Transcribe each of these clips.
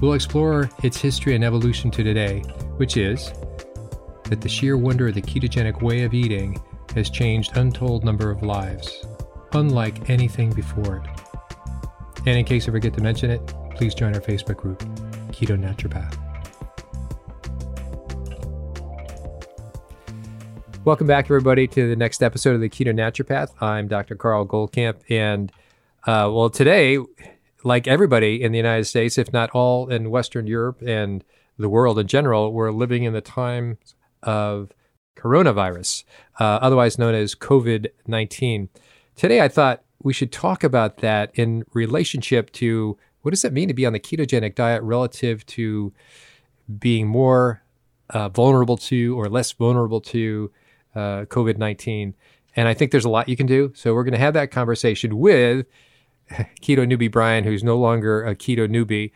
We'll explore its history and evolution to today, which is that the sheer wonder of the ketogenic way of eating has changed untold number of lives, unlike anything before it. And in case I forget to mention it, please join our Facebook group, Keto Naturopath. Welcome back, everybody, to the next episode of the Keto Naturopath. I'm Dr. Carl Goldkamp, and today, like everybody in the United States, if not all in Western Europe and the world in general, we're living in the times of coronavirus, otherwise known as COVID-19. Today, I thought we should talk about that in relationship to what does it mean to be on the ketogenic diet relative to being more vulnerable to or less vulnerable to COVID-19. And I think there's a lot you can do. So we're going to have that conversation with keto newbie Brian, who's no longer a keto newbie.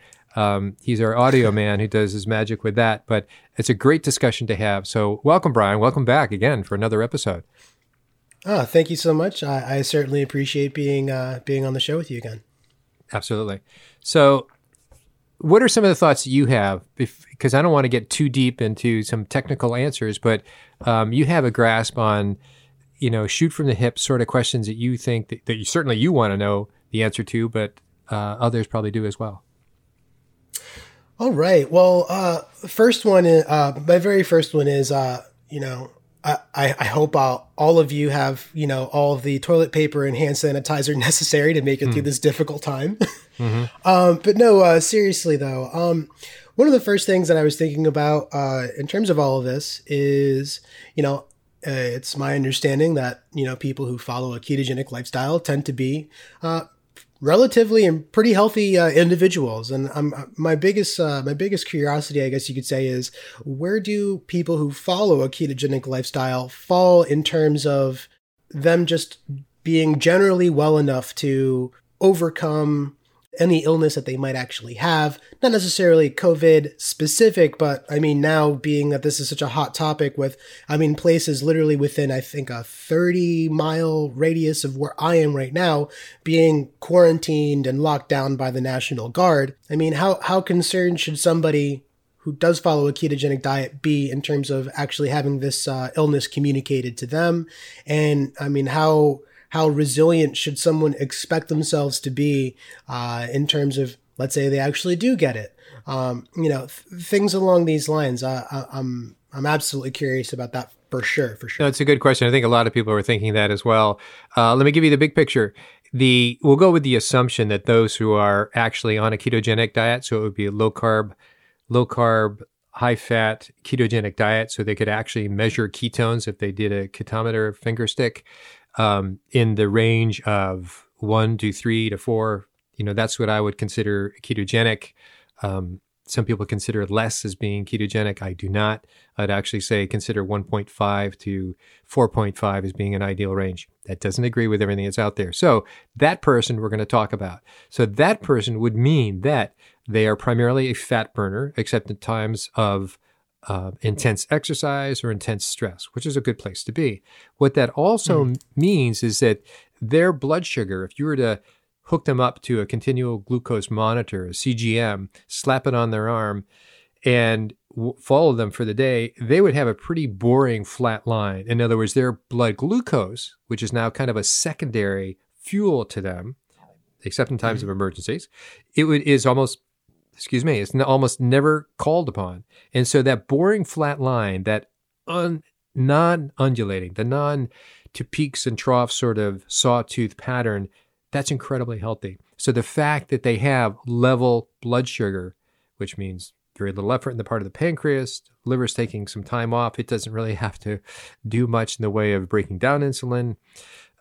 He's our audio man who does his magic with that, but it's a great discussion to have. So welcome, Brian. Welcome back again for another episode. Oh, thank you so much. I certainly appreciate being on the show with you again. Absolutely. So what are some of the thoughts you have? Because I don't want to get too deep into some technical answers, but you have a grasp on, shoot from the hip sort of questions that you think that you certainly you want to know the answer to, but others probably do as well. All right. Well, my very first one is, I hope all of you have, all of the toilet paper and hand sanitizer necessary to make it through this difficult time. Mm-hmm. Seriously though, one of the first things that I was thinking about in terms of all of this is, it's my understanding that, people who follow a ketogenic lifestyle tend to be relatively and pretty healthy individuals. And my biggest curiosity, I guess you could say, is where do people who follow a ketogenic lifestyle fall in terms of them just being generally well enough to overcome any illness that they might actually have, not necessarily COVID specific, but now being that this is such a hot topic with, places literally within, I think, a 30-mile radius of where I am right now being quarantined and locked down by the National Guard. How concerned should somebody who does follow a ketogenic diet be in terms of actually having this illness communicated to them? And how resilient should someone expect themselves to be in terms of, let's say, they actually do get it? Things along these lines. I'm absolutely curious about that for sure. No, it's a good question. I think a lot of people are thinking that as well. Let me give you the big picture. We'll go with the assumption that those who are actually on a ketogenic diet, so it would be a low carb, high-fat ketogenic diet, so they could actually measure ketones if they did a ketometer finger stick, in the range of 1 to 3 to 4, that's what I would consider ketogenic. Some people consider less as being ketogenic. I do not. I'd actually say consider 1.5 to 4.5 as being an ideal range. That doesn't agree with everything that's out there. So that person we're going to talk about. So that person would mean that they are primarily a fat burner, except in times of intense exercise or intense stress, which is a good place to be. What that also means is that their blood sugar, if you were to hook them up to a continual glucose monitor, a CGM, slap it on their arm, and follow them for the day, they would have a pretty boring flat line. In other words, their blood glucose, which is now kind of a secondary fuel to them, except in times of emergencies, it's almost never called upon. And so that boring flat line, that non-undulating, the non to peaks and troughs sort of sawtooth pattern, that's incredibly healthy. So the fact that they have level blood sugar, which means very little effort in the part of the pancreas, liver's taking some time off, it doesn't really have to do much in the way of breaking down insulin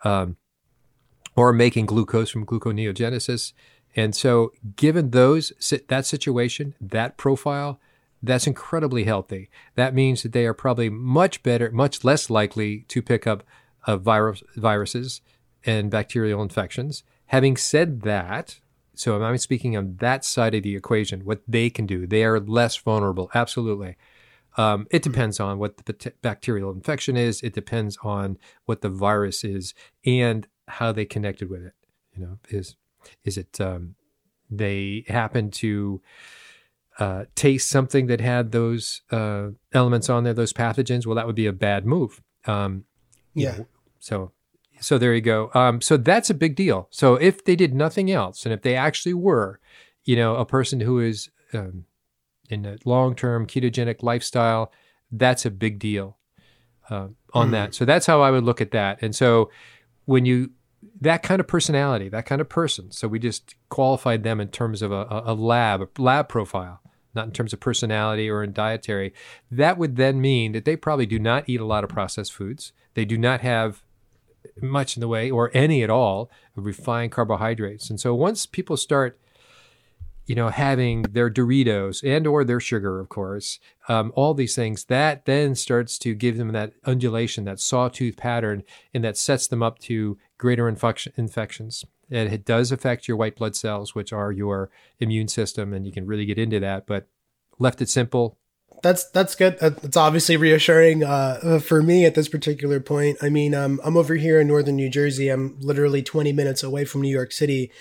or making glucose from gluconeogenesis. And so given those, that situation, that profile, that's incredibly healthy. That means that they are probably much better, much less likely to pick up viruses and bacterial infections. Having said that, so I'm speaking on that side of the equation, what they can do, they are less vulnerable, absolutely. It depends on what the bacterial infection is. It depends on what the virus is and how they connected with it. You know, is it they happen to taste something that had those elements on there, those pathogens? Well, that would be a bad move. Yeah. So there you go. So that's a big deal. So if they did nothing else, and if they actually were, you know, a person who is in a long-term ketogenic lifestyle, that's a big deal on that. So that's how I would look at that. And so when you, that kind of personality, that kind of person, so we just qualified them in terms of a lab profile, not in terms of personality or in dietary. That would then mean that they probably do not eat a lot of processed foods. They do not have much in the way or any at all of refined carbohydrates. And so once people start, you know, having their Doritos and or their sugar, of course, all these things, that then starts to give them that undulation, that sawtooth pattern, and that sets them up to greater infections. And it does affect your white blood cells, which are your immune system, and you can really get into that. But left it simple. That's good. It's obviously reassuring for me at this particular point. I mean, I'm over here in northern New Jersey. I'm literally 20 minutes away from New York City.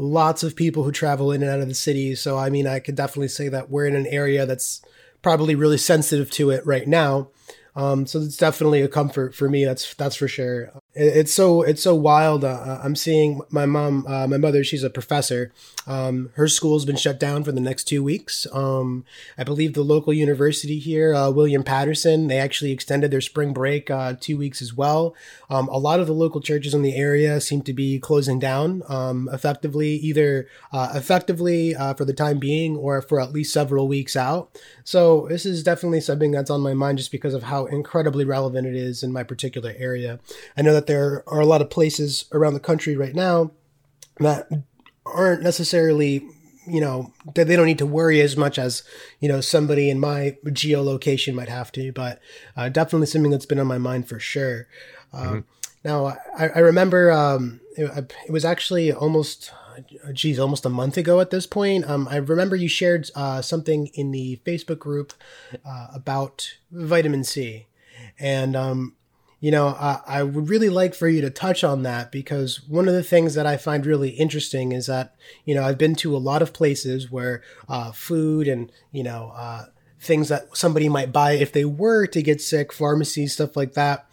Lots of people who travel in and out of the city. So, I mean, I could definitely say that we're in an area that's probably really sensitive to it right now. So it's definitely a comfort for me. That's for sure. It's so wild. I'm seeing my mother, she's a professor. Her school's been shut down for the next 2 weeks. I believe the local university here, William Patterson, they actually extended their spring break 2 weeks as well. A lot of the local churches in the area seem to be closing down effectively, either for the time being or for at least several weeks out. So this is definitely something that's on my mind just because of how incredibly relevant it is in my particular area. I know that there are a lot of places around the country right now that aren't necessarily, you know, they don't need to worry as much as, you know, somebody in my geolocation might have to, but definitely something that's been on my mind for sure. Now, I remember it was actually almost a month ago at this point. I remember you shared something in the Facebook group about vitamin C. And, you know, I would really like for you to touch on that because one of the things that I find really interesting is that, you know, I've been to a lot of places where food and, you know, things that somebody might buy if they were to get sick, pharmacies, stuff like that.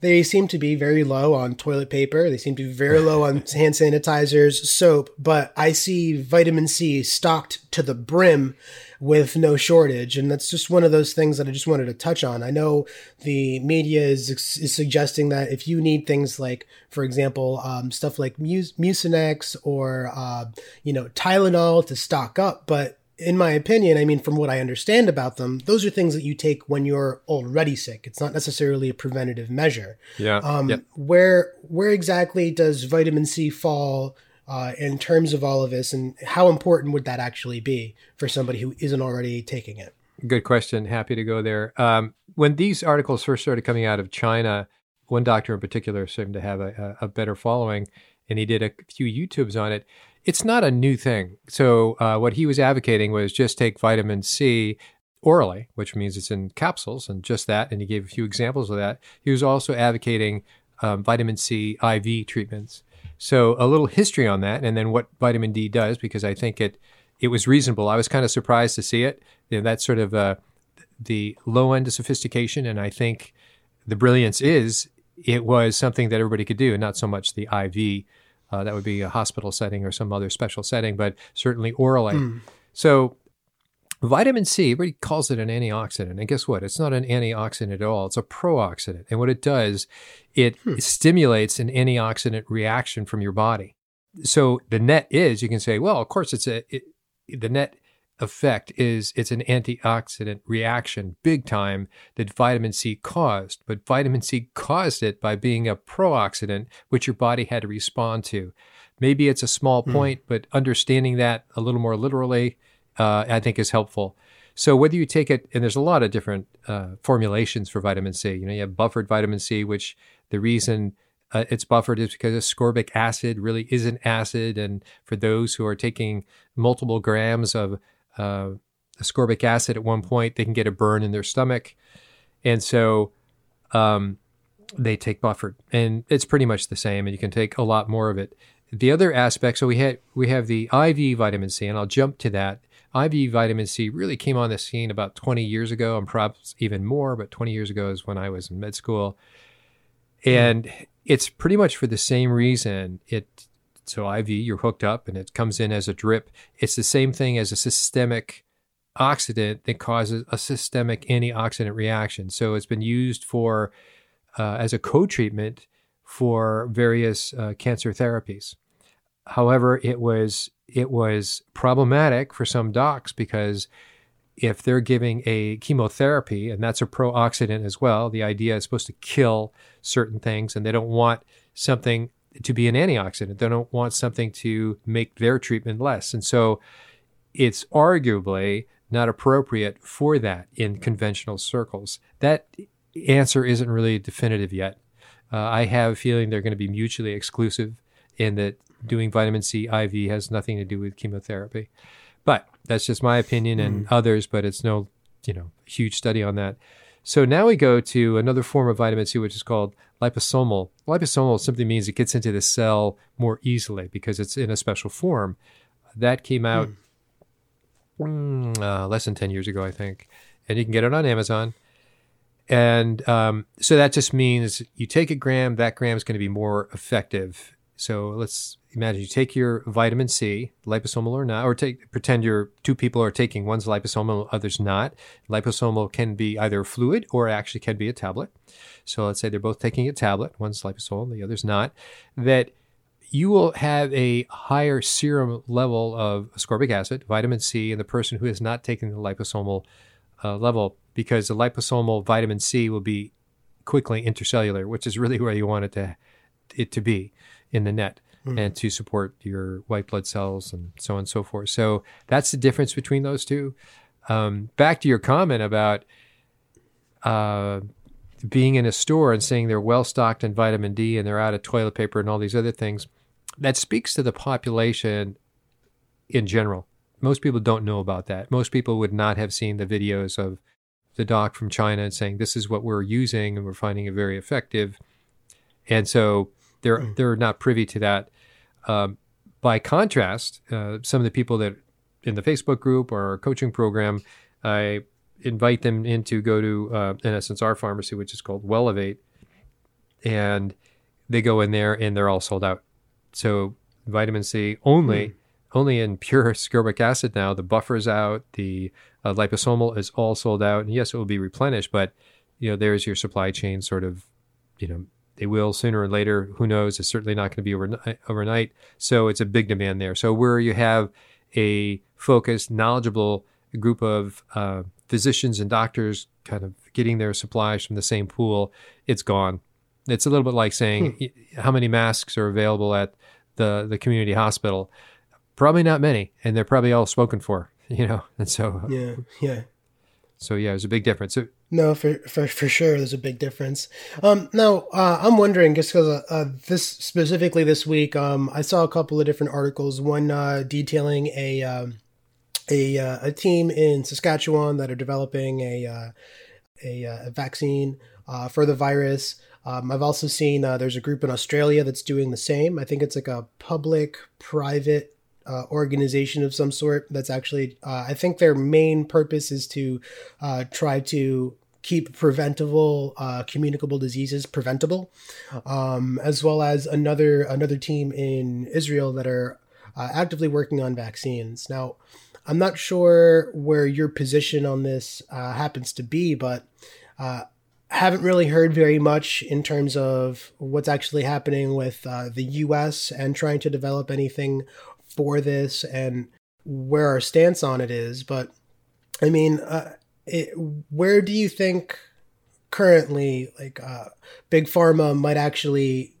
They seem to be very low on toilet paper. They seem to be very low on hand sanitizers, soap, but I see vitamin C stocked to the brim with no shortage. And that's just one of those things that I just wanted to touch on. I know the media is suggesting that if you need things like, for example, stuff like Mucinex or, you know, Tylenol to stock up, but in my opinion, I mean, from what I understand about them, those are things that you take when you're already sick. It's not necessarily a preventative measure. Yeah. Where exactly does vitamin C fall in terms of all of this, and how important would that actually be for somebody who isn't already taking it? Good question. Happy to go there. When these articles first started coming out of China, one doctor in particular seemed to have a better following, and he did a few YouTubes on it. It's not a new thing. So what he was advocating was just take vitamin C orally, which means it's in capsules and just that. And he gave a few examples of that. He was also advocating vitamin C IV treatments. So a little history on that and then what vitamin D does, because I think it was reasonable. I was kind of surprised to see it. You know, that's sort of the low end of sophistication. And I think the brilliance is it was something that everybody could do and not so much the IV. That would be a hospital setting or some other special setting, but certainly orally. So Vitamin C, everybody calls it an antioxidant. And guess what? It's not an antioxidant at all. It's a pro-oxidant. And what it does, it stimulates an antioxidant reaction from your body. So the net is, you can say, well, of course, the net effect is it's an antioxidant reaction big time that vitamin C caused. But vitamin C caused it by being a pro-oxidant, which your body had to respond to. Maybe it's a small point, but understanding that a little more literally, I think is helpful. So whether you take it, and there's a lot of different formulations for vitamin C. You have buffered vitamin C, which the reason it's buffered is because ascorbic acid really isn't acid. And for those who are taking multiple grams of ascorbic acid at one point, they can get a burn in their stomach. And so they take buffered. And it's pretty much the same, and you can take a lot more of it. The other aspect, so we have the IV vitamin C, and I'll jump to that. IV vitamin C really came on the scene about 20 years ago, and perhaps even more, but 20 years ago is when I was in med school. And it's pretty much for the same reason. So IV, you're hooked up, and it comes in as a drip. It's the same thing as a systemic oxidant that causes a systemic antioxidant reaction. So it's been used for as a co-treatment for various cancer therapies. However, it was problematic for some docs because if they're giving a chemotherapy, and that's a pro-oxidant as well, the idea is supposed to kill certain things, and they don't want something to be an antioxidant. They don't want something to make their treatment less. And so it's arguably not appropriate for that in conventional circles. That answer isn't really definitive yet. I have a feeling they're going to be mutually exclusive in that doing vitamin C IV has nothing to do with chemotherapy. But that's just my opinion and others, but it's no, huge study on that. So now we go to another form of vitamin C, which is called liposomal. Liposomal simply means it gets into the cell more easily because it's in a special form. That came out less than 10 years ago, I think. And you can get it on Amazon. And so that just means you take a gram, that gram is going to be more effective. So let's imagine you take your vitamin C, liposomal or not, or pretend your two people are taking one's liposomal, other's not. Liposomal can be either fluid or actually can be a tablet. So let's say they're both taking a tablet, one's liposomal, the other's not, that you will have a higher serum level of ascorbic acid, vitamin C, in the person who is not taking the liposomal level, because the liposomal vitamin C will be quickly intercellular, which is really where you want it to be in the net and to support your white blood cells and so on and so forth. So that's the difference between those two. Back to your comment about being in a store and saying they're well-stocked in vitamin D and they're out of toilet paper and all these other things, that speaks to the population in general. Most people don't know about that. Most people would not have seen the videos of the doc from China and saying, this is what we're using and we're finding it very effective. And so they're not privy to that. By contrast, some of the people that in the Facebook group or our coaching program, I invite them in to go to, in essence, our pharmacy, which is called Wellevate. And they go in there and they're all sold out. So vitamin C only in pure ascorbic acid now. The buffer's out, the liposomal is all sold out. And yes, it will be replenished, but there's your supply chain sort of, they will sooner or later, who knows, it's certainly not going to be overnight. So it's a big demand there. So where you have a focused, knowledgeable group of physicians and doctors kind of getting their supplies from the same pool, it's gone. It's a little bit like saying how many masks are available at the community hospital. Probably not many, and they're probably all spoken for, and so. Yeah. So yeah, there's a big difference. No, for sure, there's a big difference. Now, I'm wondering, just because this week, I saw a couple of different articles. One detailing a team in Saskatchewan that are developing a vaccine for the virus. I've also seen there's a group in Australia that's doing the same. I think it's like a public-private organization of some sort that's actually, I think their main purpose is to try to keep preventable, communicable diseases preventable, as well as another team in Israel that are actively working on vaccines. Now, I'm not sure where your position on this happens to be, but haven't really heard very much in terms of what's actually happening with the U.S. and trying to develop anything for this and where our stance on it is. But I mean, where do you think currently, like, big pharma might actually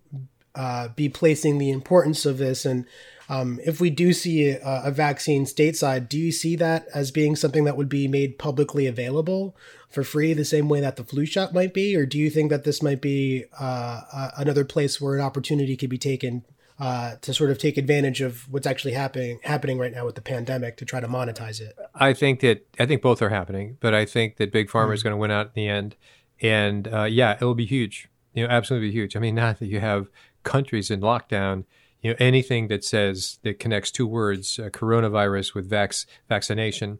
be placing the importance of this? And if we do see a vaccine stateside, do you see that as being something that would be made publicly available for free the same way that the flu shot might be? Or do you think that this might be another place where an opportunity could be taken to sort of take advantage of what's actually happening right now with the pandemic to try to monetize it? I think both are happening, but I think that big pharma is going to win out in the end. And yeah, it'll be huge, absolutely huge. I mean, not that you have countries in lockdown. Anything that says, that connects two words, coronavirus with vaccine,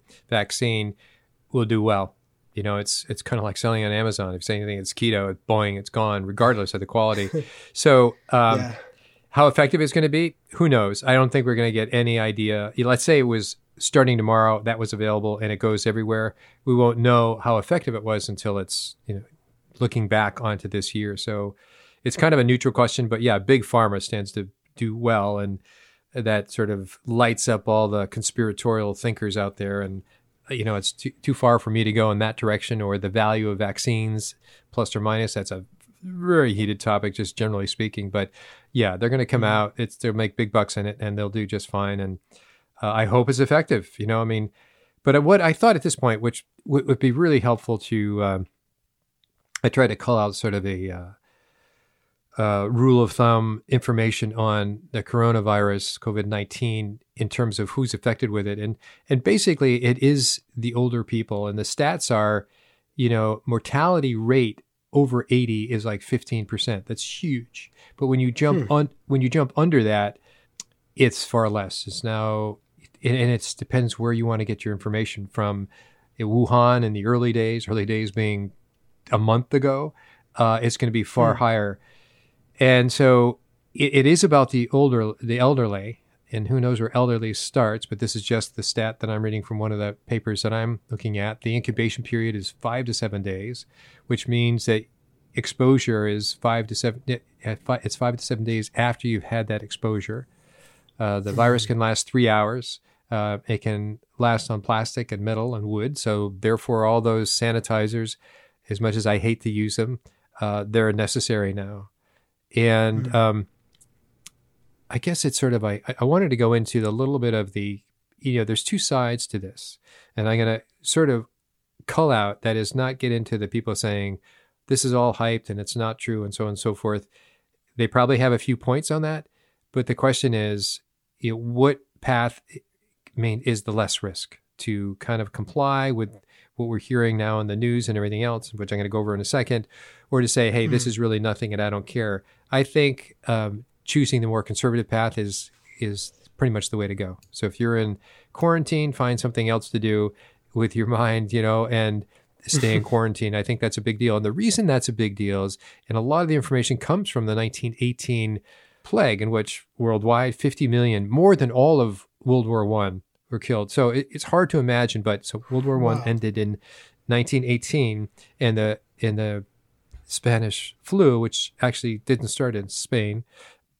will do well. It's kind of like selling on Amazon. If you say anything, it's keto, it's Boeing, it's gone, regardless of the quality. So how effective it's going to be, who knows? I don't think we're going to get any idea. Let's say it was starting tomorrow, that was available, and it goes everywhere. We won't know how effective it was until it's, looking back onto this year. So it's kind of a neutral question, but yeah, big pharma stands to do well, and that sort of lights up all the conspiratorial thinkers out there. And it's too far for me to go in that direction, or the value of vaccines, plus or minus. That's a very heated topic, just generally speaking. But yeah, they're going to come out. They'll make big bucks in it, and they'll do just fine. And I hope it's effective. But what I thought at this point, which would be really helpful to, I try to call out sort of a rule of thumb information on the coronavirus, COVID-19, in terms of who's affected with it. And basically, it is the older people. And the stats are, mortality rate over 80 is like 15%. That's huge. But when you jump under that, it's far less. It's now, and it depends where you want to get your information from. Wuhan in the early days being a month ago, it's going to be far higher. And so it is about the elderly, and who knows where elderly starts, but this is just the stat that I'm reading from one of the papers that I'm looking at. The incubation period is 5 to 7 days, which means that exposure is 5 to 7 days after you've had that exposure. The virus can last 3 hours. It can last on plastic and metal and wood. So therefore, all those sanitizers, as much as I hate to use them, they're necessary now. And I guess it's sort of, I wanted to go into the little bit of the, there's two sides to this. And I'm going to sort of cull out, that is, not get into the people saying, this is all hyped and it's not true and so on and so forth. They probably have a few points on that. But the question is, what path, is the less risk to kind of comply with what we're hearing now in the news and everything else, which I'm going to go over in a second, or to say, hey, this is really nothing and I don't care. I think choosing the more conservative path is pretty much the way to go. So if you're in quarantine, find something else to do with your mind, and stay in quarantine. I think that's a big deal. And the reason that's a big deal is, and a lot of the information comes from the 1918 plague, in which worldwide 50 million, more than all of World War I, were killed. So it's hard to imagine, but so World War I ended in 1918, and the Spanish flu, which actually didn't start in Spain,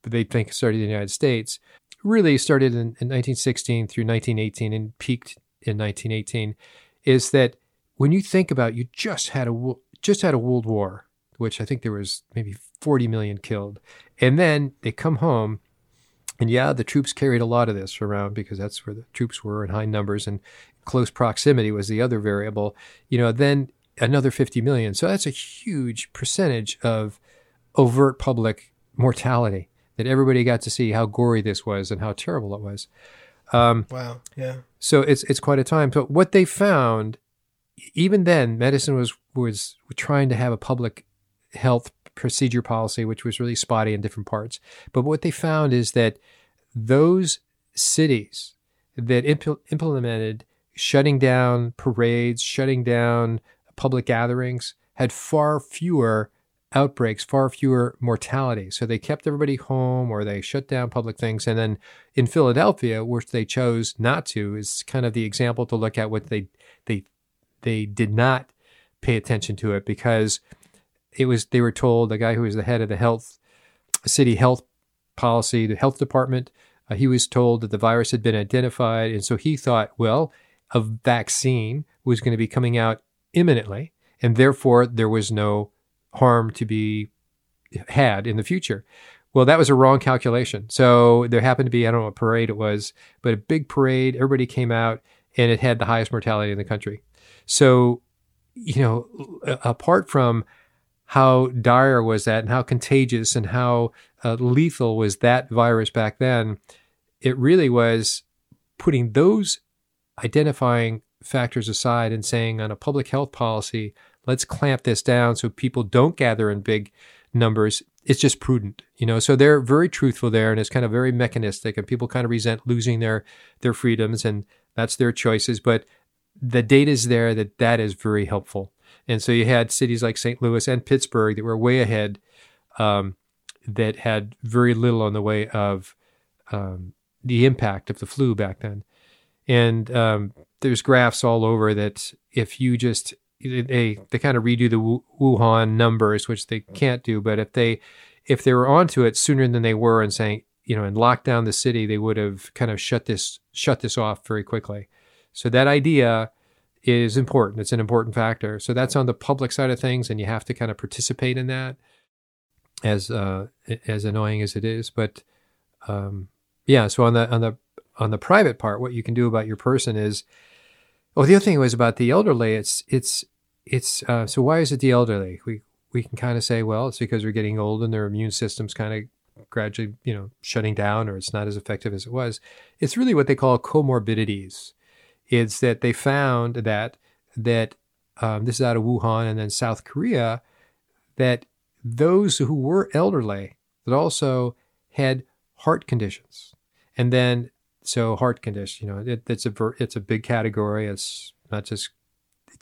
but they think it started in the United States, really started in 1916 through 1918 and peaked in 1918. Is that when you think about, you just had a world war, which I think there was maybe 40 million killed, and then they come home. And yeah, the troops carried a lot of this around, because that's where the troops were in high numbers, and close proximity was the other variable, then another 50 million. So that's a huge percentage of overt public mortality that everybody got to see how gory this was and how terrible it was. Wow. Yeah. So it's quite a time. But what they found, even then, medicine was trying to have a public health procedure policy, which was really spotty in different parts. But what they found is that those cities that implemented shutting down parades, shutting down public gatherings, had far fewer outbreaks, far fewer mortalities. So they kept everybody home or they shut down public things. And then in Philadelphia, which they chose not to, is kind of the example to look at what they did not pay attention to it because it was, they were told, the guy who was the head of the health department, he was told that the virus had been identified. And so he thought, well, a vaccine was going to be coming out imminently, and therefore there was no harm to be had in the future. Well, that was a wrong calculation. So there happened to be, I don't know what parade it was, but a big parade, everybody came out, and it had the highest mortality in the country. So, you know, apart from how dire was that and how contagious and how lethal was that virus back then, it really was putting those identifying factors aside and saying on a public health policy, let's clamp this down so people don't gather in big numbers. It's just prudent, you know? So they're very truthful there, and it's kind of very mechanistic, and people kind of resent losing their freedoms, and that's their choices. But the data's there that is very helpful. And so you had cities like St. Louis and Pittsburgh that were way ahead, that had very little on the way of the impact of the flu back then. And there's graphs all over that if you just, they kind of redo the Wuhan numbers, which they can't do, but if they were onto it sooner than they were and saying, you know, and locked down the city, they would have kind of shut this off very quickly. So that idea is important. It's an important factor. So that's on the public side of things, and you have to kind of participate in that, as annoying as it is. But yeah, so on the private part, what you can do about your person is, well, the other thing was about the elderly. It's so why is it the elderly? We can kind of say, well, it's because they're getting old and their immune system's kind of gradually, you know, shutting down, or it's not as effective as it was. It's really what they call comorbidities. It's that they found that this is out of Wuhan and then South Korea, that those who were elderly that also had heart conditions. And then, so heart condition, you know, it's a big category. It's not just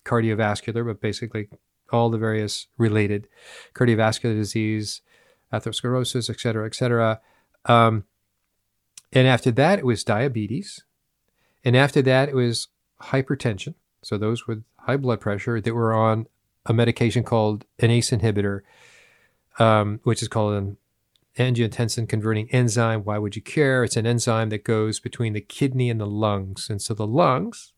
cardiovascular, but basically all the various related cardiovascular disease, atherosclerosis, et cetera, et cetera. And after that, it was diabetes. And after that, it was hypertension. So those with high blood pressure that were on a medication called an ACE inhibitor, which is called an angiotensin-converting enzyme. Why would you care? It's an enzyme that goes between the kidney and the lungs. And so the lungs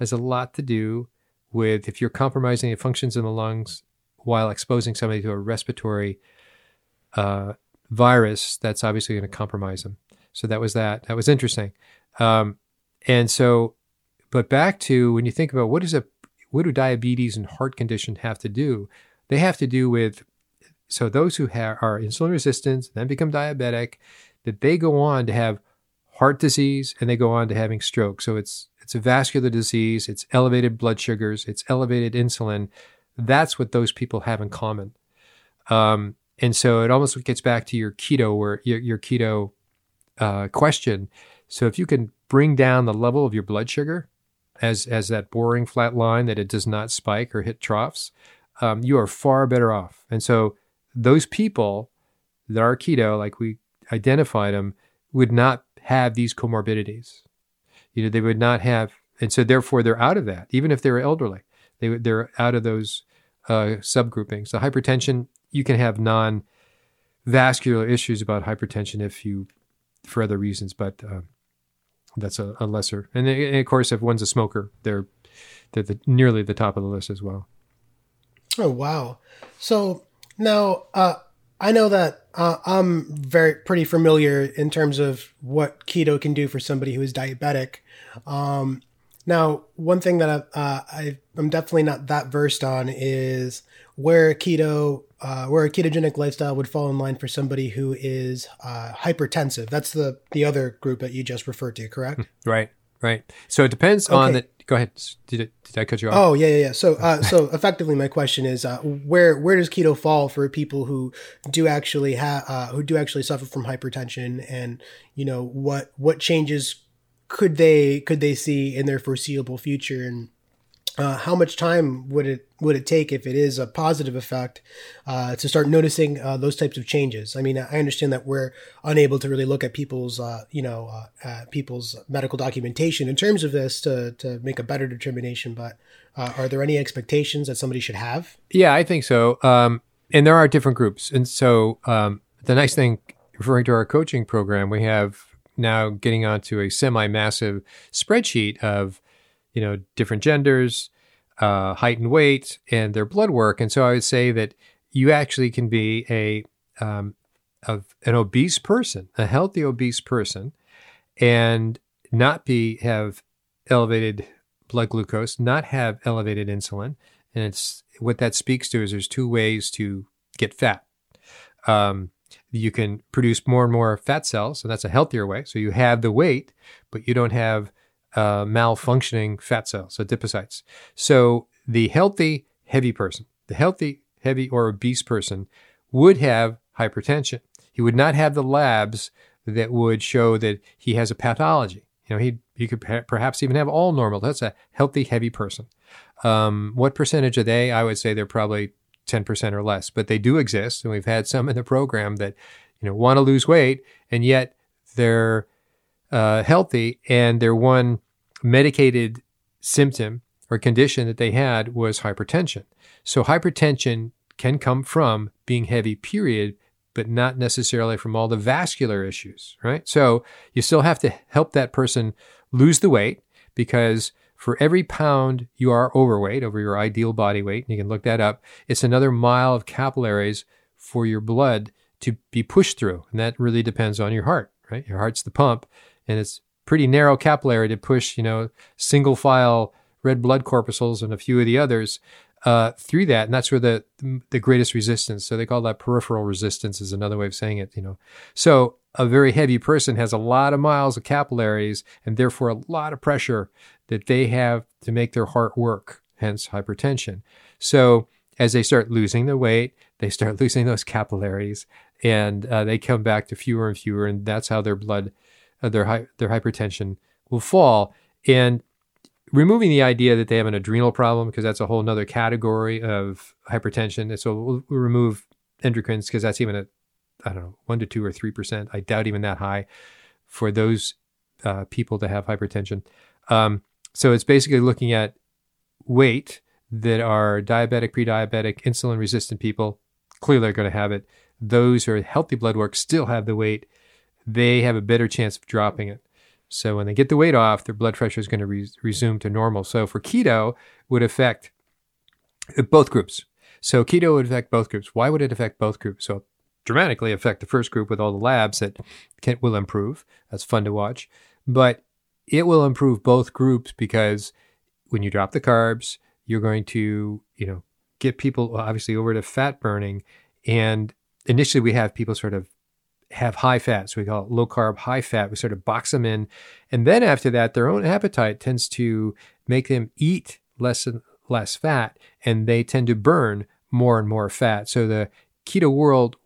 has a lot to do with if you're compromising the functions in the lungs while exposing somebody to a respiratory virus, that's obviously going to compromise them. So that was that. That was interesting. And so, but back to when you think about what do diabetes and heart condition have to do? They have to do with, so those who are insulin resistant, then become diabetic, that they go on to have heart disease and they go on to having stroke. So it's a vascular disease, it's elevated blood sugars, it's elevated insulin. That's what those people have in common. And so it almost gets back to your keto, or your keto question. So if you can bring down the level of your blood sugar as that boring flat line that it does not spike or hit troughs, you are far better off. And so those people that are keto, like we identified them, would not have these comorbidities. You know, they would not have, and so therefore they're out of that. Even if they were elderly, they're out of those subgroupings. The hypertension, you can have non-vascular issues about hypertension for other reasons, but that's a lesser. And of course, if one's a smoker, they're nearly the top of the list as well. Oh, wow. So now I know that I'm pretty familiar in terms of what keto can do for somebody who is diabetic. Now, one thing that I'm definitely not that versed on is where a ketogenic lifestyle would fall in line for somebody who is hypertensive. That's the other group that you just referred to, correct? Right. So it depends on the... Go ahead. Did I cut you off? Oh, yeah. So effectively, my question is, where does keto fall for people who do actually suffer from hypertension, and you know what changes could they see in their foreseeable future, and How much time would it take if it is a positive effect to start noticing those types of changes? I mean, I understand that we're unable to really look at people's people's medical documentation in terms of this to make a better determination. But are there any expectations that somebody should have? Yeah, I think so. And there are different groups, and so the nice thing, referring to our coaching program, we have now getting onto a semi-massive spreadsheet of different genders, height and weight, and their blood work. And so I would say that you actually can be an obese person, a healthy obese person, and not have elevated blood glucose, not have elevated insulin. And it's what that speaks to is there's two ways to get fat. You can produce more and more fat cells, and that's a healthier way. So you have the weight, but you don't have malfunctioning fat cells, adipocytes. So the healthy, heavy person, the healthy, heavy or obese person would have hypertension. He would not have the labs that would show that he has a pathology. He could perhaps even have all normal. That's a healthy, heavy person. What percentage are they? I would say they're probably 10% or less, but they do exist. And we've had some in the program that, want to lose weight, and yet they're healthy, and their one medicated symptom or condition that they had was hypertension. So hypertension can come from being heavy, period, but not necessarily from all the vascular issues, right? So you still have to help that person lose the weight, because for every pound you are overweight, over your ideal body weight, and you can look that up, it's another mile of capillaries for your blood to be pushed through. And that really depends on your heart, right? Your heart's the pump, and it's pretty narrow capillary to push, single file red blood corpuscles and a few of the others through that. And that's where the greatest resistance. So they call that peripheral resistance, is another way of saying it, So a very heavy person has a lot of miles of capillaries, and therefore a lot of pressure that they have to make their heart work, hence hypertension. So as they start losing the weight, they start losing those capillaries, and they come back to fewer and fewer, and that's how their blood, their hypertension will fall. And removing the idea that they have an adrenal problem, because that's a whole nother category of hypertension. And so we'll remove endocrines, because that's even 1 to 2 or 3%. I doubt even that high for those people to have hypertension. So it's basically looking at weight that are diabetic, pre-diabetic, insulin resistant people. Clearly are going to have it. Those who are healthy blood work still have the weight. They have a better chance of dropping it. So when they get the weight off, their blood pressure is going to resume to normal. So for keto, would affect both groups. So keto would affect both groups. Why would it affect both groups? So dramatically affect the first group with all the labs that will improve. That's fun to watch. But it will improve both groups, because when you drop the carbs, you're going to, get people obviously over to fat burning. And initially we have people sort of have high fat. So we call it low carb, high fat. We sort of box them in. And then after that, their own appetite tends to make them eat less and less fat, and they tend to burn more and more fat. So the keto world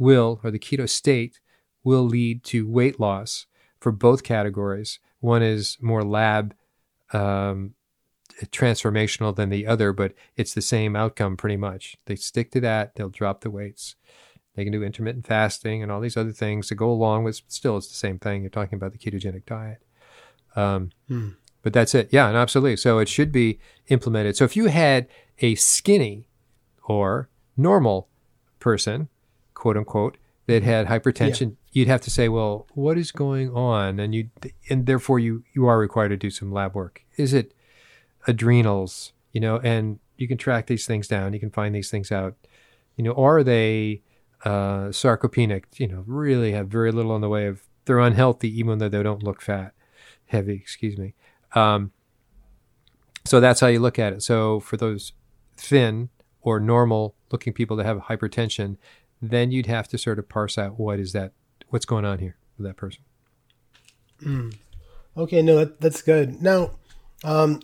the keto state will lead to weight loss for both categories. One is more lab transformational than the other, but it's the same outcome pretty much. They stick to that. They'll drop the weights. They can do intermittent fasting and all these other things to go along with. Still, it's the same thing. You're talking about the ketogenic diet. But that's it. Yeah, and absolutely. So it should be implemented. So if you had a skinny or normal person, quote unquote, that had hypertension, You'd have to say, well, what is going on? And therefore you are required to do some lab work. Is it adrenals? And you can track these things down. You can find these things out. Are they sarcopenic, really have very little in the way of, they're unhealthy, even though they don't look heavy. So that's how you look at it. So for those thin or normal looking people that have hypertension, then you'd have to sort of parse out what's going on here with that person. Okay. No, that's good. Now, I'm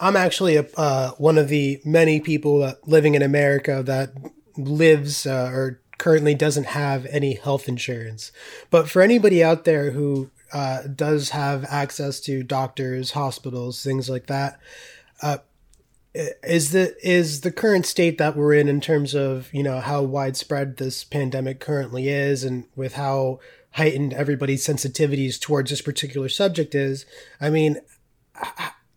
actually one of the many people living in America that lives or currently doesn't have any health insurance. But for anybody out there who does have access to doctors, hospitals, things like that, Is the current state that we're in terms of, you know, how widespread this pandemic currently is, and with how heightened everybody's sensitivities towards this particular subject is, I mean,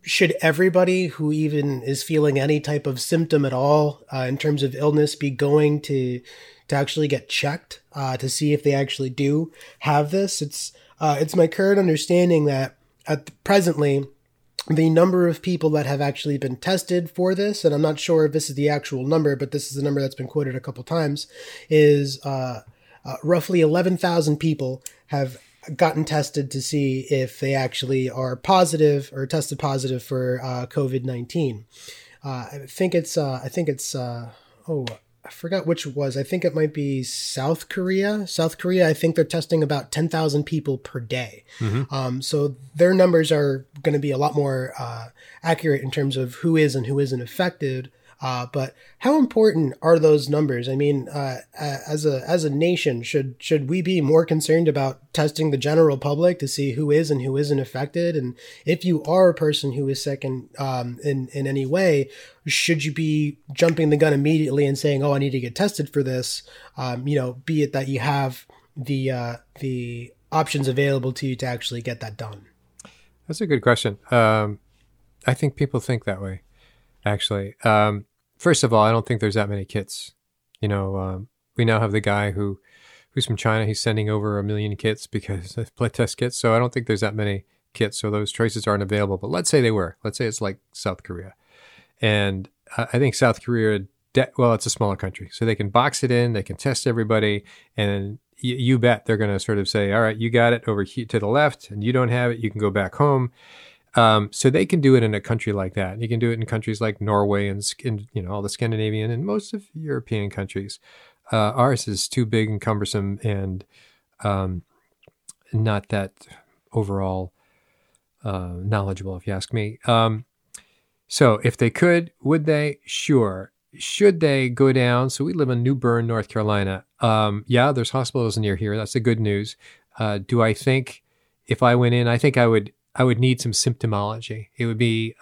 should everybody who even is feeling any type of symptom at all in terms of illness be going to actually get checked to see if they actually do have this? It's my current understanding that presently, the number of people that have actually been tested for this, and I'm not sure if this is the actual number, but this is the number that's been quoted a couple times, is roughly 11,000 people have gotten tested to see if they actually are positive or tested positive for COVID-19. I forgot which it was. I think it might be South Korea. South Korea, I think they're testing about 10,000 people per day. Mm-hmm. So their numbers are going to be a lot more accurate in terms of who is and who isn't affected. But how important are those numbers? I mean, as a nation, should we be more concerned about testing the general public to see who is and who isn't affected? And if you are a person who is sick in any way, should you be jumping the gun immediately and saying, "Oh, I need to get tested for this"? Be it that you have the options available to you to actually get that done. That's a good question. I think people think that way. Actually, first of all, I don't think there's that many kits. You know, we now have the guy who's from China. He's sending over 1 million kits because of blood test kits. So I don't think there's that many kits. So those choices aren't available. But let's say they were. Let's say it's like South Korea, and I think South Korea. It's a smaller country, so they can box it in. They can test everybody, and you bet they're going to sort of say, "All right, you got it over here to the left, and you don't have it. You can go back home." So they can do it in a country like that. You can do it in countries like Norway and all the Scandinavian and most of European countries. Ours is too big and cumbersome and not that overall knowledgeable, if you ask me. So if they could, would they? Sure. Should they go down? So we live in New Bern, North Carolina. There's hospitals near here. That's the good news. Do I think if I went in, I think I would need some symptomology. It would be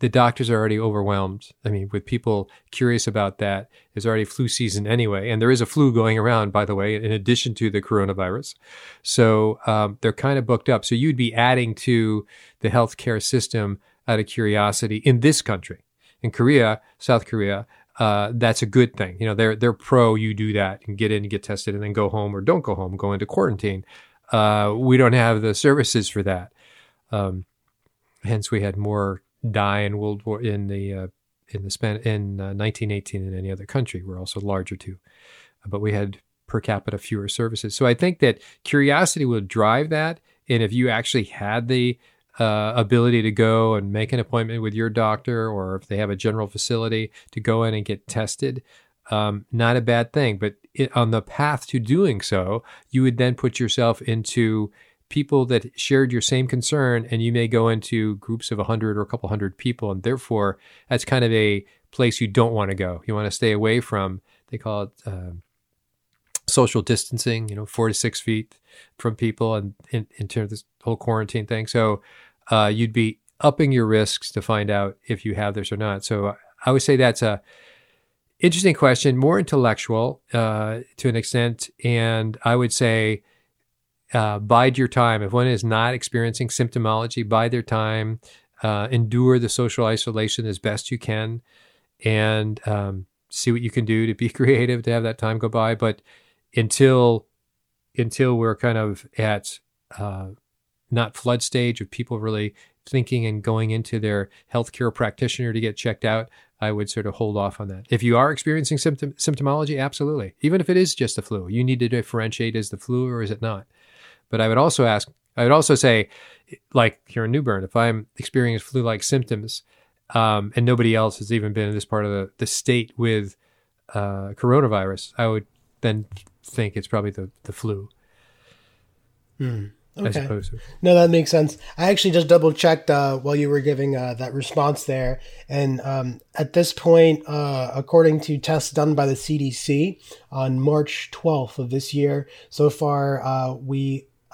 the doctors are already overwhelmed. I mean, with people curious about that, there's already flu season anyway. And there is a flu going around, by the way, in addition to the coronavirus. So they're kind of booked up. So you'd be adding to the healthcare system out of curiosity in this country. In Korea, South Korea, that's a good thing. You know, they're pro you do that and get in and get tested and then go home or don't go home, go into quarantine. We don't have the services for that. Hence, we had more die in World War in 1918 than any other country. We're also larger too, but we had per capita fewer services. So I think that curiosity will drive that. And if you actually had the ability to go and make an appointment with your doctor, or if they have a general facility to go in and get tested, not a bad thing. But on the path to doing so, you would then put yourself into people that shared your same concern, and you may go into groups of 100 or a couple hundred people. And therefore, that's kind of a place you don't want to go. You want to stay away from, they call it social distancing, 4 to 6 feet from people, and in terms of this whole quarantine thing. So you'd be upping your risks to find out if you have this or not. So I would say that's a interesting question, more intellectual to an extent. And I would say, bide your time. If one is not experiencing symptomology, bide their time, endure the social isolation as best you can, and see what you can do to be creative, to have that time go by. But until we're kind of at not flood stage of people really thinking and going into their healthcare practitioner to get checked out, I would sort of hold off on that. If you are experiencing symptomology, absolutely. Even if it is just the flu, you need to differentiate, is the flu or is it not? But I would also say, like here in New Bern, if I'm experiencing flu-like symptoms and nobody else has even been in this part of the state with coronavirus, I would then think it's probably the flu. Okay. As opposed to. No, that makes sense. I actually just double-checked while you were giving that response there. And at this point, according to tests done by the CDC on March 12th of this year, so far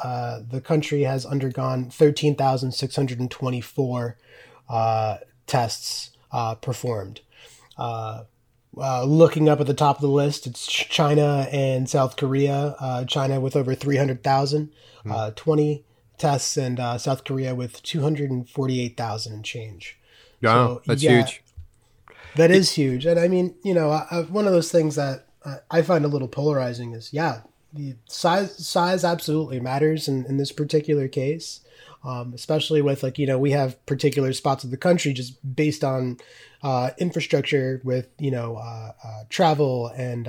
the country has undergone 13,624 tests performed. Looking up at the top of the list, it's China and South Korea. China with over 300,000, 20 tests, and South Korea with 248,000 and change. Wow, so, that's huge. That is huge. And I mean, you know, one of those things that I find a little polarizing is, the size absolutely matters in this particular case, especially with, like, you know, we have particular spots of the country just based on infrastructure with, you know, travel and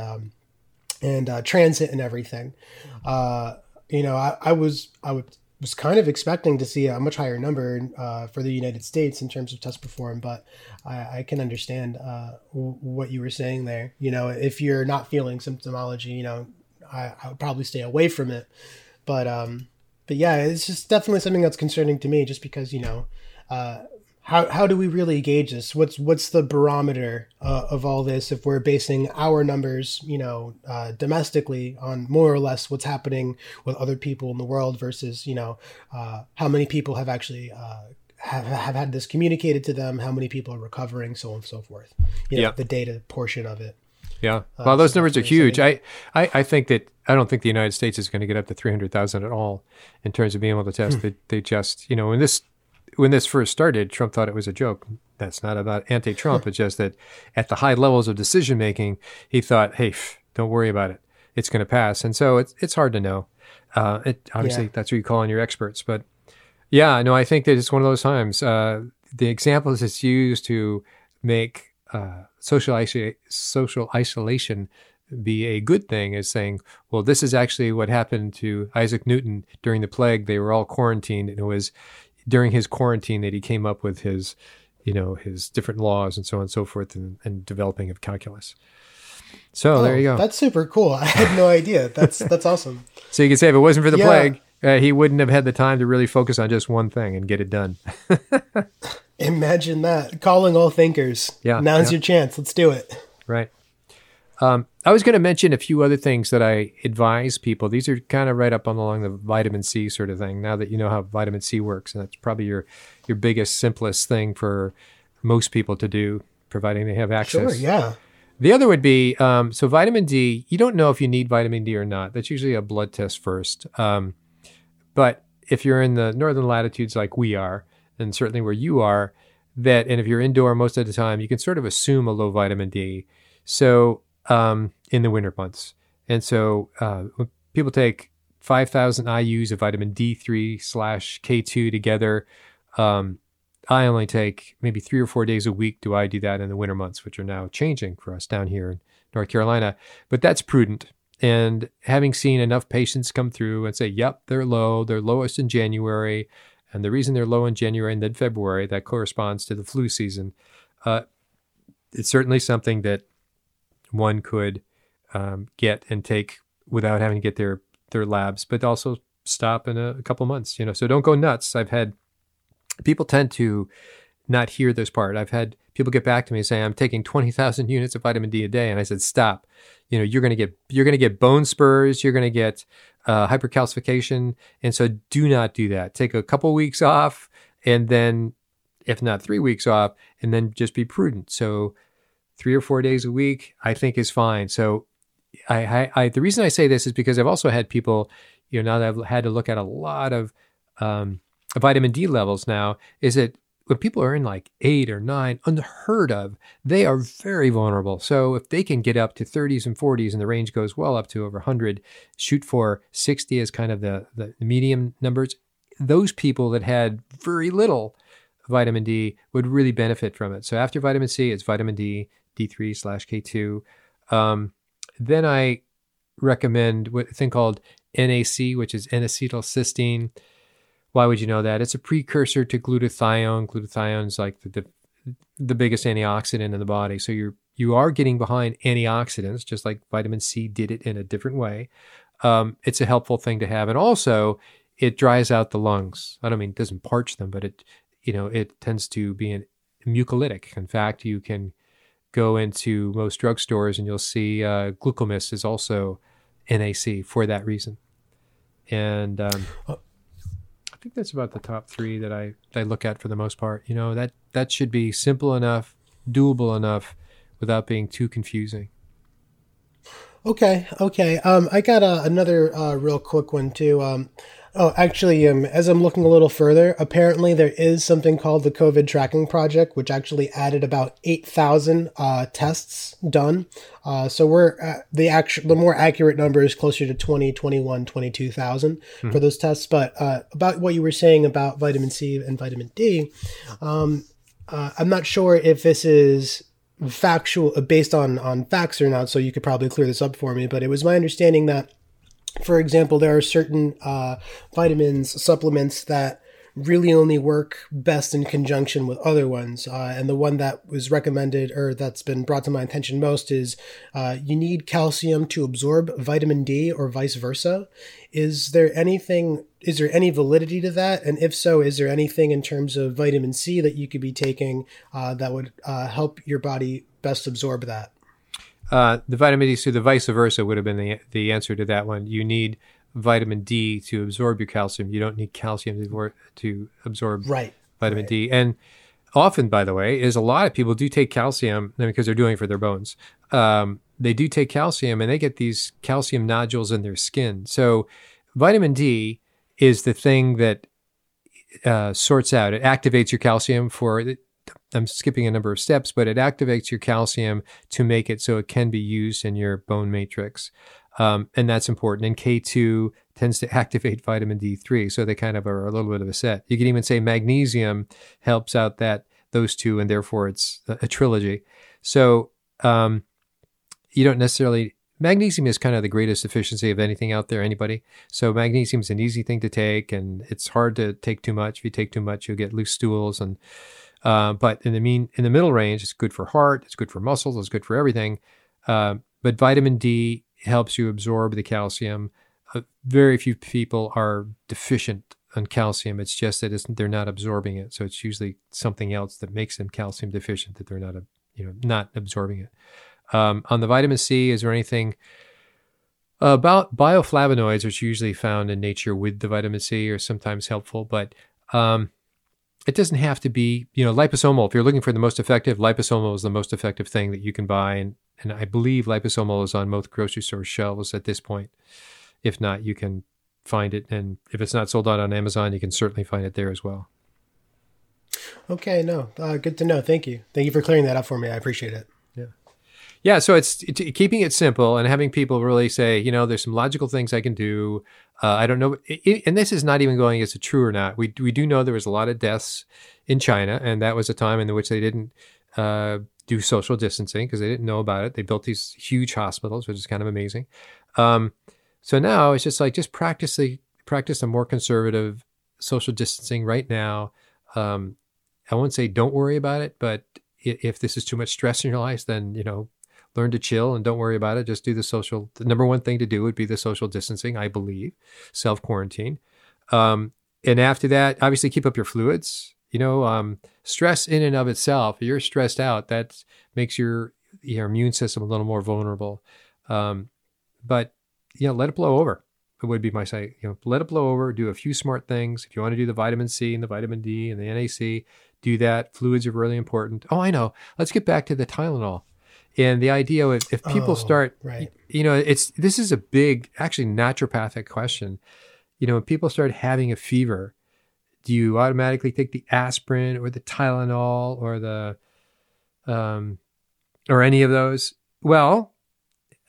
transit and everything. You know, I was kind of expecting to see a much higher number for the United States in terms of tests performed, but I can understand what you were saying there. You know, if you're not feeling symptomology, you know, I would probably stay away from it. But yeah, it's just definitely something that's concerning to me, just because, you know, how do we really gauge this? What's the barometer of all this if we're basing our numbers, you know, domestically on more or less what's happening with other people in the world versus, you know, how many people have actually have had this communicated to them, how many people are recovering, so on and so forth. You know, the data portion of it. Yeah. Well, those numbers are huge. I think that I don't think the United States is going to get up to 300,000 at all in terms of being able to test. They just, you know, when this first started, Trump thought it was a joke. That's not about anti-Trump. It's just that at the high levels of decision making, he thought, hey, don't worry about it. It's going to pass. And so it's hard to know. Obviously, that's what you call on your experts. But yeah, no, I think that it's one of those times. The examples it's used to make social isolation be a good thing is saying, well, this is actually what happened to Isaac Newton during the plague. They were all quarantined, and it was during his quarantine that he came up with his, you know, his different laws and so on and so forth, and developing of calculus. So there you go. That's super cool. I had no idea. That's awesome. So you could say if it wasn't for the plague, he wouldn't have had the time to really focus on just one thing and get it done. Imagine that. Calling all thinkers. Yeah. Now's your chance. Let's do it. Right. I was going to mention a few other things that I advise people. These are kind of right up along the vitamin C sort of thing, now that you know how vitamin C works. And that's probably your biggest, simplest thing for most people to do, providing they have access. Sure, yeah. The other would be, so vitamin D, you don't know if you need vitamin D or not. That's usually a blood test first. But if you're in the northern latitudes like we are, and certainly where you are, and if you're indoor most of the time, you can sort of assume a low vitamin D. So in the winter months. And so people take 5,000 IUs of vitamin D3/K2 together. I only take maybe 3 or 4 days a week do I do that in the winter months, which are now changing for us down here in North Carolina. But that's prudent. And having seen enough patients come through and say, yep, they're low. They're lowest in January. And the reason they're low in January and then February, that corresponds to the flu season. It's certainly something that one could get and take without having to get their labs, but also stop in a couple months, you know. So don't go nuts. I've had people tend to not hear this part. I've had people get back to me saying, I'm taking 20,000 units of vitamin D a day. And I said, stop. You know, you're going to get bone spurs. You're going to get hypercalcification. And so do not do that. Take a couple weeks off, and then if not 3 weeks off, and then just be prudent. So 3 or 4 days a week, I think, is fine. So I the reason I say this is because I've also had people, you know, now that I've had to look at a lot of vitamin D levels now, is that when people are in like 8 or 9, unheard of, they are very vulnerable. So if they can get up to 30s and 40s, and the range goes well up to over 100, shoot for 60 as kind of the medium numbers. Those people that had very little vitamin D would really benefit from it. So after vitamin C, it's vitamin D, D3/K2. Then I recommend a thing called NAC, which is N-acetylcysteine. Why would you know that? It's a precursor to glutathione. Glutathione is like the biggest antioxidant in the body. So you are getting behind antioxidants, just like vitamin C did it in a different way. It's a helpful thing to have. And also, it dries out the lungs. I don't mean it doesn't parch them, but it tends to be a mucolytic. In fact, you can go into most drugstores and you'll see glucomist is also NAC for that reason. And I think that's about the top three that I look at for the most part. You know, that should be simple enough doable enough without being too confusing. Okay. I got another real quick one too. As I'm looking a little further, apparently there is something called the COVID Tracking Project, which actually added about 8,000 tests done. So we're the more accurate number is closer to 20, 21, 22,000 for those tests. But about what you were saying about vitamin C and vitamin D, I'm not sure if this is factual, based on facts or not. So you could probably clear this up for me. But it was my understanding that, for example, there are certain vitamins, supplements that really only work best in conjunction with other ones. And the one that was recommended or that's been brought to my attention most is you need calcium to absorb vitamin D or vice versa. Is there any validity to that? And if so, is there anything in terms of vitamin C that you could be taking that would help your body best absorb that? The vitamin D, so the vice versa would have been the answer to that one. You need vitamin D to absorb your calcium. You don't need calcium to absorb vitamin D. And often, by the way, is a lot of people do take calcium because they're doing it for their bones. They do take calcium and they get these calcium nodules in their skin. So vitamin D is the thing that sorts out. It activates your calcium I'm skipping a number of steps, but it activates your calcium to make it so it can be used in your bone matrix. And that's important. And K2 tends to activate vitamin D3. So they kind of are a little bit of a set. You can even say magnesium helps out those two, and therefore it's a trilogy. So you don't necessarily... Magnesium is kind of the greatest deficiency of anything out there, anybody. So magnesium is an easy thing to take, and it's hard to take too much. If you take too much, you'll get loose stools. And but in the middle range, it's good for heart, it's good for muscles, it's good for everything. But vitamin D helps you absorb the calcium. Very few people are deficient on calcium. It's just that they're not absorbing it. So it's usually something else that makes them calcium deficient, that they're not absorbing it. On the vitamin C, is there anything about bioflavonoids, which are usually found in nature with the vitamin C, are sometimes helpful, but it doesn't have to be, liposomal. If you're looking for the most effective, liposomal is the most effective thing that you can buy. And I believe liposomal is on most grocery store shelves at this point. If not, you can find it. And if it's not sold out on Amazon, you can certainly find it there as well. Okay, no. Good to know. Thank you. Thank you for clearing that up for me. I appreciate it. Yeah, so it's keeping it simple and having people really say, there's some logical things I can do. I don't know. And this is not even going as a true or not. We do know there was a lot of deaths in China, and that was a time in which they didn't do social distancing because they didn't know about it. They built these huge hospitals, which is kind of amazing. So now it's just like, just practice a more conservative social distancing right now. I won't say don't worry about it, but if this is too much stress in your life, then, learn to chill and don't worry about it. Just do the number one thing to do would be the social distancing, I believe, self-quarantine. And after that, obviously keep up your fluids. Stress in and of itself, if you're stressed out, that makes your immune system a little more vulnerable. But let it blow over. It would be my say, let it blow over, do a few smart things. If you want to do the vitamin C and the vitamin D and the NAC, do that. Fluids are really important. Oh, I know. Let's get back to the Tylenol. And the idea is if people start, this is a big, actually naturopathic question. When people start having a fever, do you automatically take the aspirin or the Tylenol or or any of those? Well,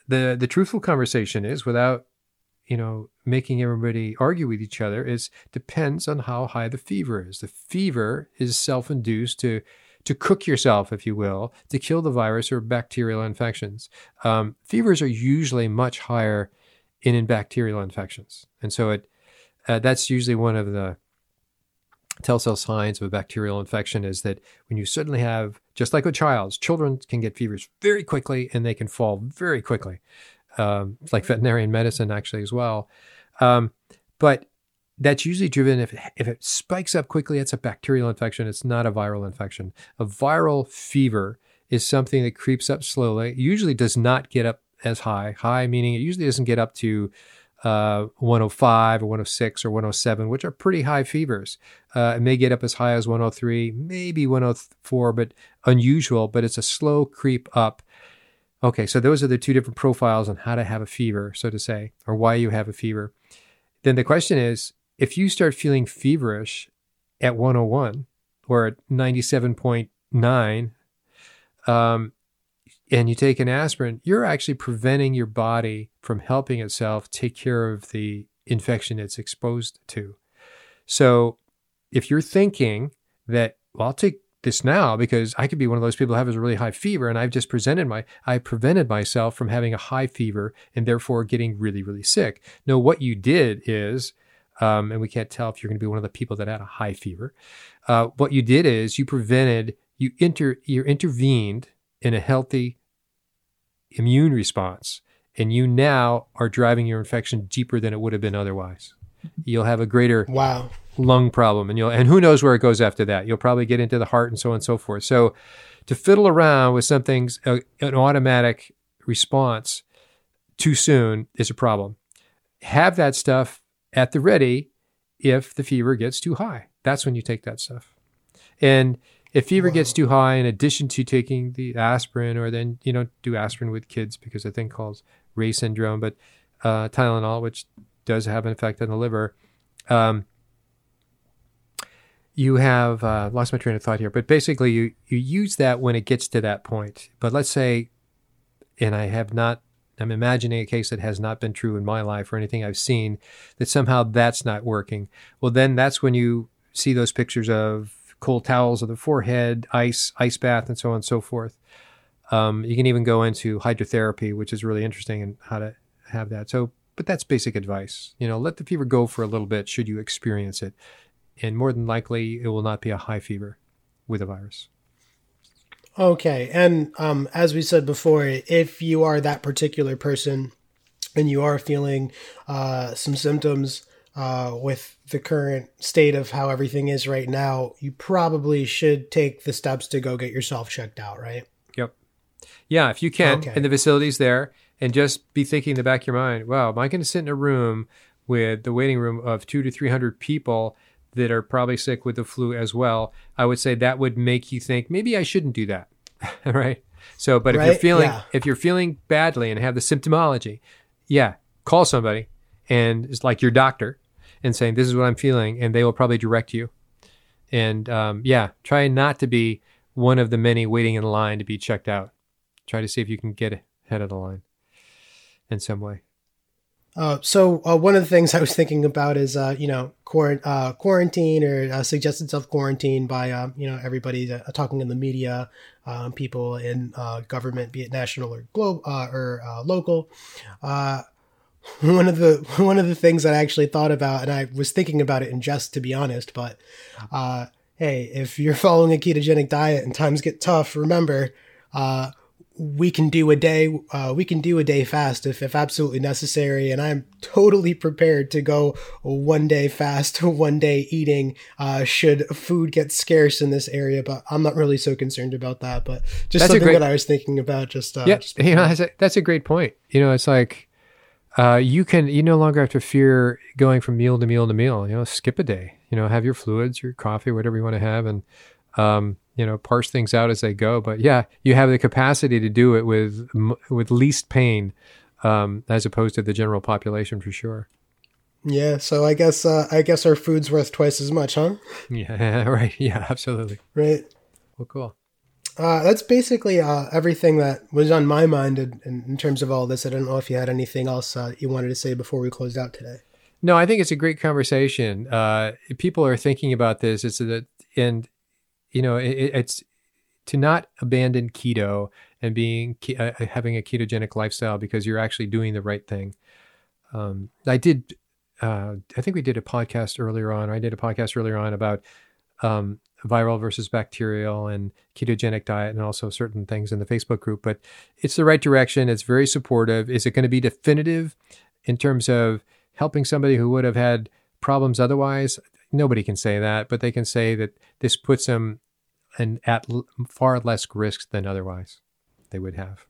the truthful conversation is, without, making everybody argue with each other, is depends on how high the fever is. The fever is self-induced to cook yourself, if you will, to kill the virus or bacterial infections. Fevers are usually much higher in bacterial infections. And so that's usually one of the telltale signs of a bacterial infection, is that when you suddenly have, just like with children can get fevers very quickly and they can fall very quickly. It's like veterinarian medicine actually as well. But that's usually driven, if it spikes up quickly, it's a bacterial infection. It's not a viral infection. A viral fever is something that creeps up slowly. It usually does not get up as high meaning it usually doesn't get up to 105 or 106 or 107, which are pretty high fevers. It may get up as high as 103, maybe 104, but unusual, but it's a slow creep up. Okay, so those are the two different profiles on how to have a fever, so to say, or why you have a fever. Then the question is, if you start feeling feverish at 101 or at 97.9, and you take an aspirin, you're actually preventing your body from helping itself take care of the infection it's exposed to. So if you're thinking that, well, I'll take this now because I could be one of those people who have a really high fever and I've just prevented myself from having a high fever and therefore getting really, really sick. No, what you did is, and we can't tell if you're going to be one of the people that had a high fever. What you did is you intervened in a healthy immune response, and you now are driving your infection deeper than it would have been otherwise. You'll have a greater lung problem, and who knows where it goes after that. You'll probably get into the heart and so on and so forth. So to fiddle around with something's an automatic response too soon is a problem. Have that stuff at the ready if the fever gets too high. That's when you take that stuff. And if fever gets too high, in addition to taking the aspirin, or then you don't do aspirin with kids because a thing called Ray syndrome, but Tylenol, which does have an effect on the liver. You have lost my train of thought here, but basically you use that when it gets to that point. But let's say, and I'm imagining a case that has not been true in my life or anything I've seen, that somehow that's not working. Well, then that's when you see those pictures of cold towels on the forehead, ice bath, and so on and so forth. You can even go into hydrotherapy, which is really interesting in how to have that. So, but that's basic advice. Let the fever go for a little bit should you experience it. And more than likely, it will not be a high fever with a virus. Okay. And as we said before, if you are that particular person and you are feeling some symptoms with the current state of how everything is right now, you probably should take the steps to go get yourself checked out, right? Yep. Yeah, if you can, okay. And the facility's there, and just be thinking in the back of your mind, wow, am I going to sit in a room with the waiting room of 200 to 300 people that are probably sick with the flu as well? I would say that would make you think, maybe I shouldn't do that, right? So, but right? If you're feeling badly and have the symptomology, call somebody, and it's like your doctor, and saying, this is what I'm feeling, and they will probably direct you. And try not to be one of the many waiting in line to be checked out. Try to see if you can get ahead of the line in some way. So one of the things I was thinking about is, quarantine or suggested self-quarantine by, everybody talking in the media, people in government, be it national or global or local. One of the things that I actually thought about, and I was thinking about it in jest, to be honest, but hey, if you're following a ketogenic diet and times get tough, remember, we can do a day fast if absolutely necessary. And I'm totally prepared to go one day fast, one day eating, should food get scarce in this area, but I'm not really so concerned about that. But just that's something that I was thinking about. That's a great point. It's like, you no longer have to fear going from meal to meal to meal. Skip a day, have your fluids, your coffee, whatever you want to have, and, parse things out as they go. But yeah, you have the capacity to do it with least pain, as opposed to the general population, for sure. Yeah. So I guess our food's worth twice as much, huh? Yeah. Right. Yeah, absolutely. Right. Well, cool. That's basically everything that was on my mind in terms of all this. I don't know if you had anything else you wanted to say before we closed out today. No, I think it's a great conversation. People are thinking about this. It's to not abandon keto and having a ketogenic lifestyle, because you're actually doing the right thing. I did a podcast earlier on about viral versus bacterial and ketogenic diet, and also certain things in the Facebook group, but it's the right direction. It's very supportive. Is it going to be definitive in terms of helping somebody who would have had problems otherwise? Nobody can say that, but they can say that this puts them at far less risk than otherwise they would have.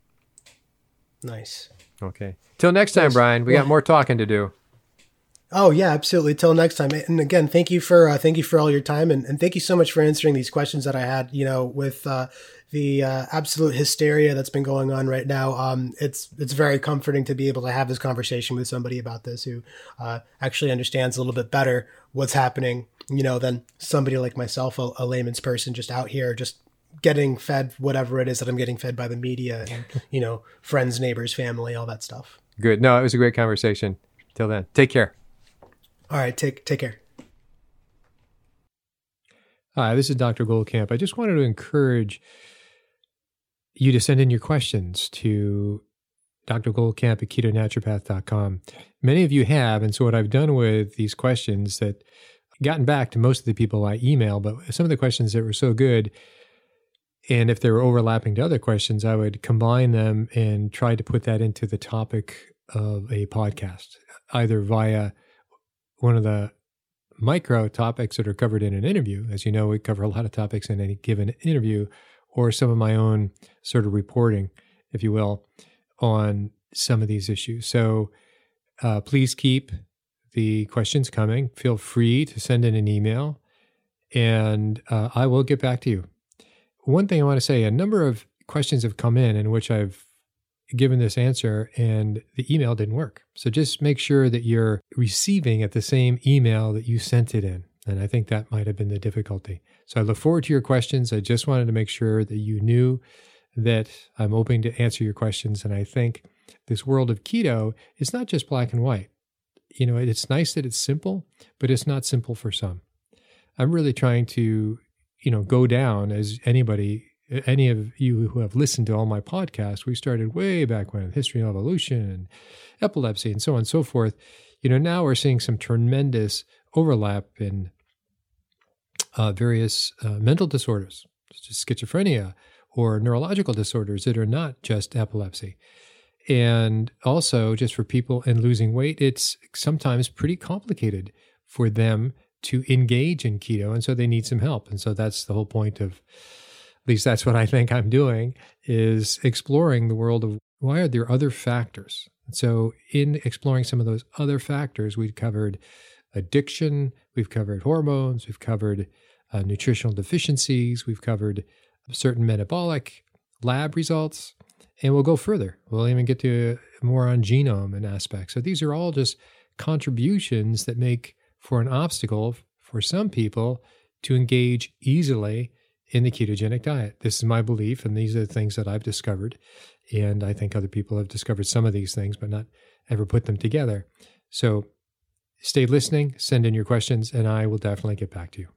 Nice. Okay. Till next time, Brian. We got more talking to do. Oh yeah, absolutely. Till next time. And again, thank you for all your time, and thank you so much for answering these questions that I had. You know, with the absolute hysteria that's been going on right now, it's very comforting to be able to have this conversation with somebody about this who actually understands a little bit better what's happening, you know, than somebody like myself, a layman's person just out here, just getting fed whatever it is that I'm getting fed by the media and, you know, friends, neighbors, family, all that stuff. Good. No, it was a great conversation. Till then, take care. All right. Take care. Hi, this is Dr. Goldkamp. I just wanted to encourage you to send in your questions to Dr. Goldkamp at ketonaturopath.com. Many of you have, and so what I've done with these questions that gotten back to most of the people I email, but some of the questions that were so good, and if they were overlapping to other questions, I would combine them and try to put that into the topic of a podcast, either via one of the micro topics that are covered in an interview. As you know, we cover a lot of topics in any given interview, or some of my own sort of reporting, if you will, on some of these issues. So please keep the questions coming. Feel free to send in an email, and I will get back to you. One thing I want to say, a number of questions have come in which I've given this answer and the email didn't work. So just make sure that you're receiving at the same email that you sent it in. And I think that might have been the difficulty. So I look forward to your questions. I just wanted to make sure that you knew that I'm open to answer your questions. And I think this world of keto is not just black and white. You know, it's nice that it's simple, but it's not simple for some. I'm really trying to go down, as any of you who have listened to all my podcasts, we started way back when, history and evolution and epilepsy and so on and so forth. You know, now we're seeing some tremendous overlap in various mental disorders, such as schizophrenia or neurological disorders that are not just epilepsy. And also, just for people in losing weight, it's sometimes pretty complicated for them to engage in keto, and so they need some help. And so that's the whole point of, at least that's what I think I'm doing, is exploring the world of why are there other factors. And so in exploring some of those other factors, we've covered addiction, we've covered hormones, we've covered nutritional deficiencies, we've covered certain metabolic lab results, and we'll go further. We'll even get to more on genome and aspects. So these are all just contributions that make for an obstacle for some people to engage easily in the ketogenic diet. This is my belief, and these are the things that I've discovered. And I think other people have discovered some of these things, but not ever put them together. So stay listening, send in your questions, and I will definitely get back to you.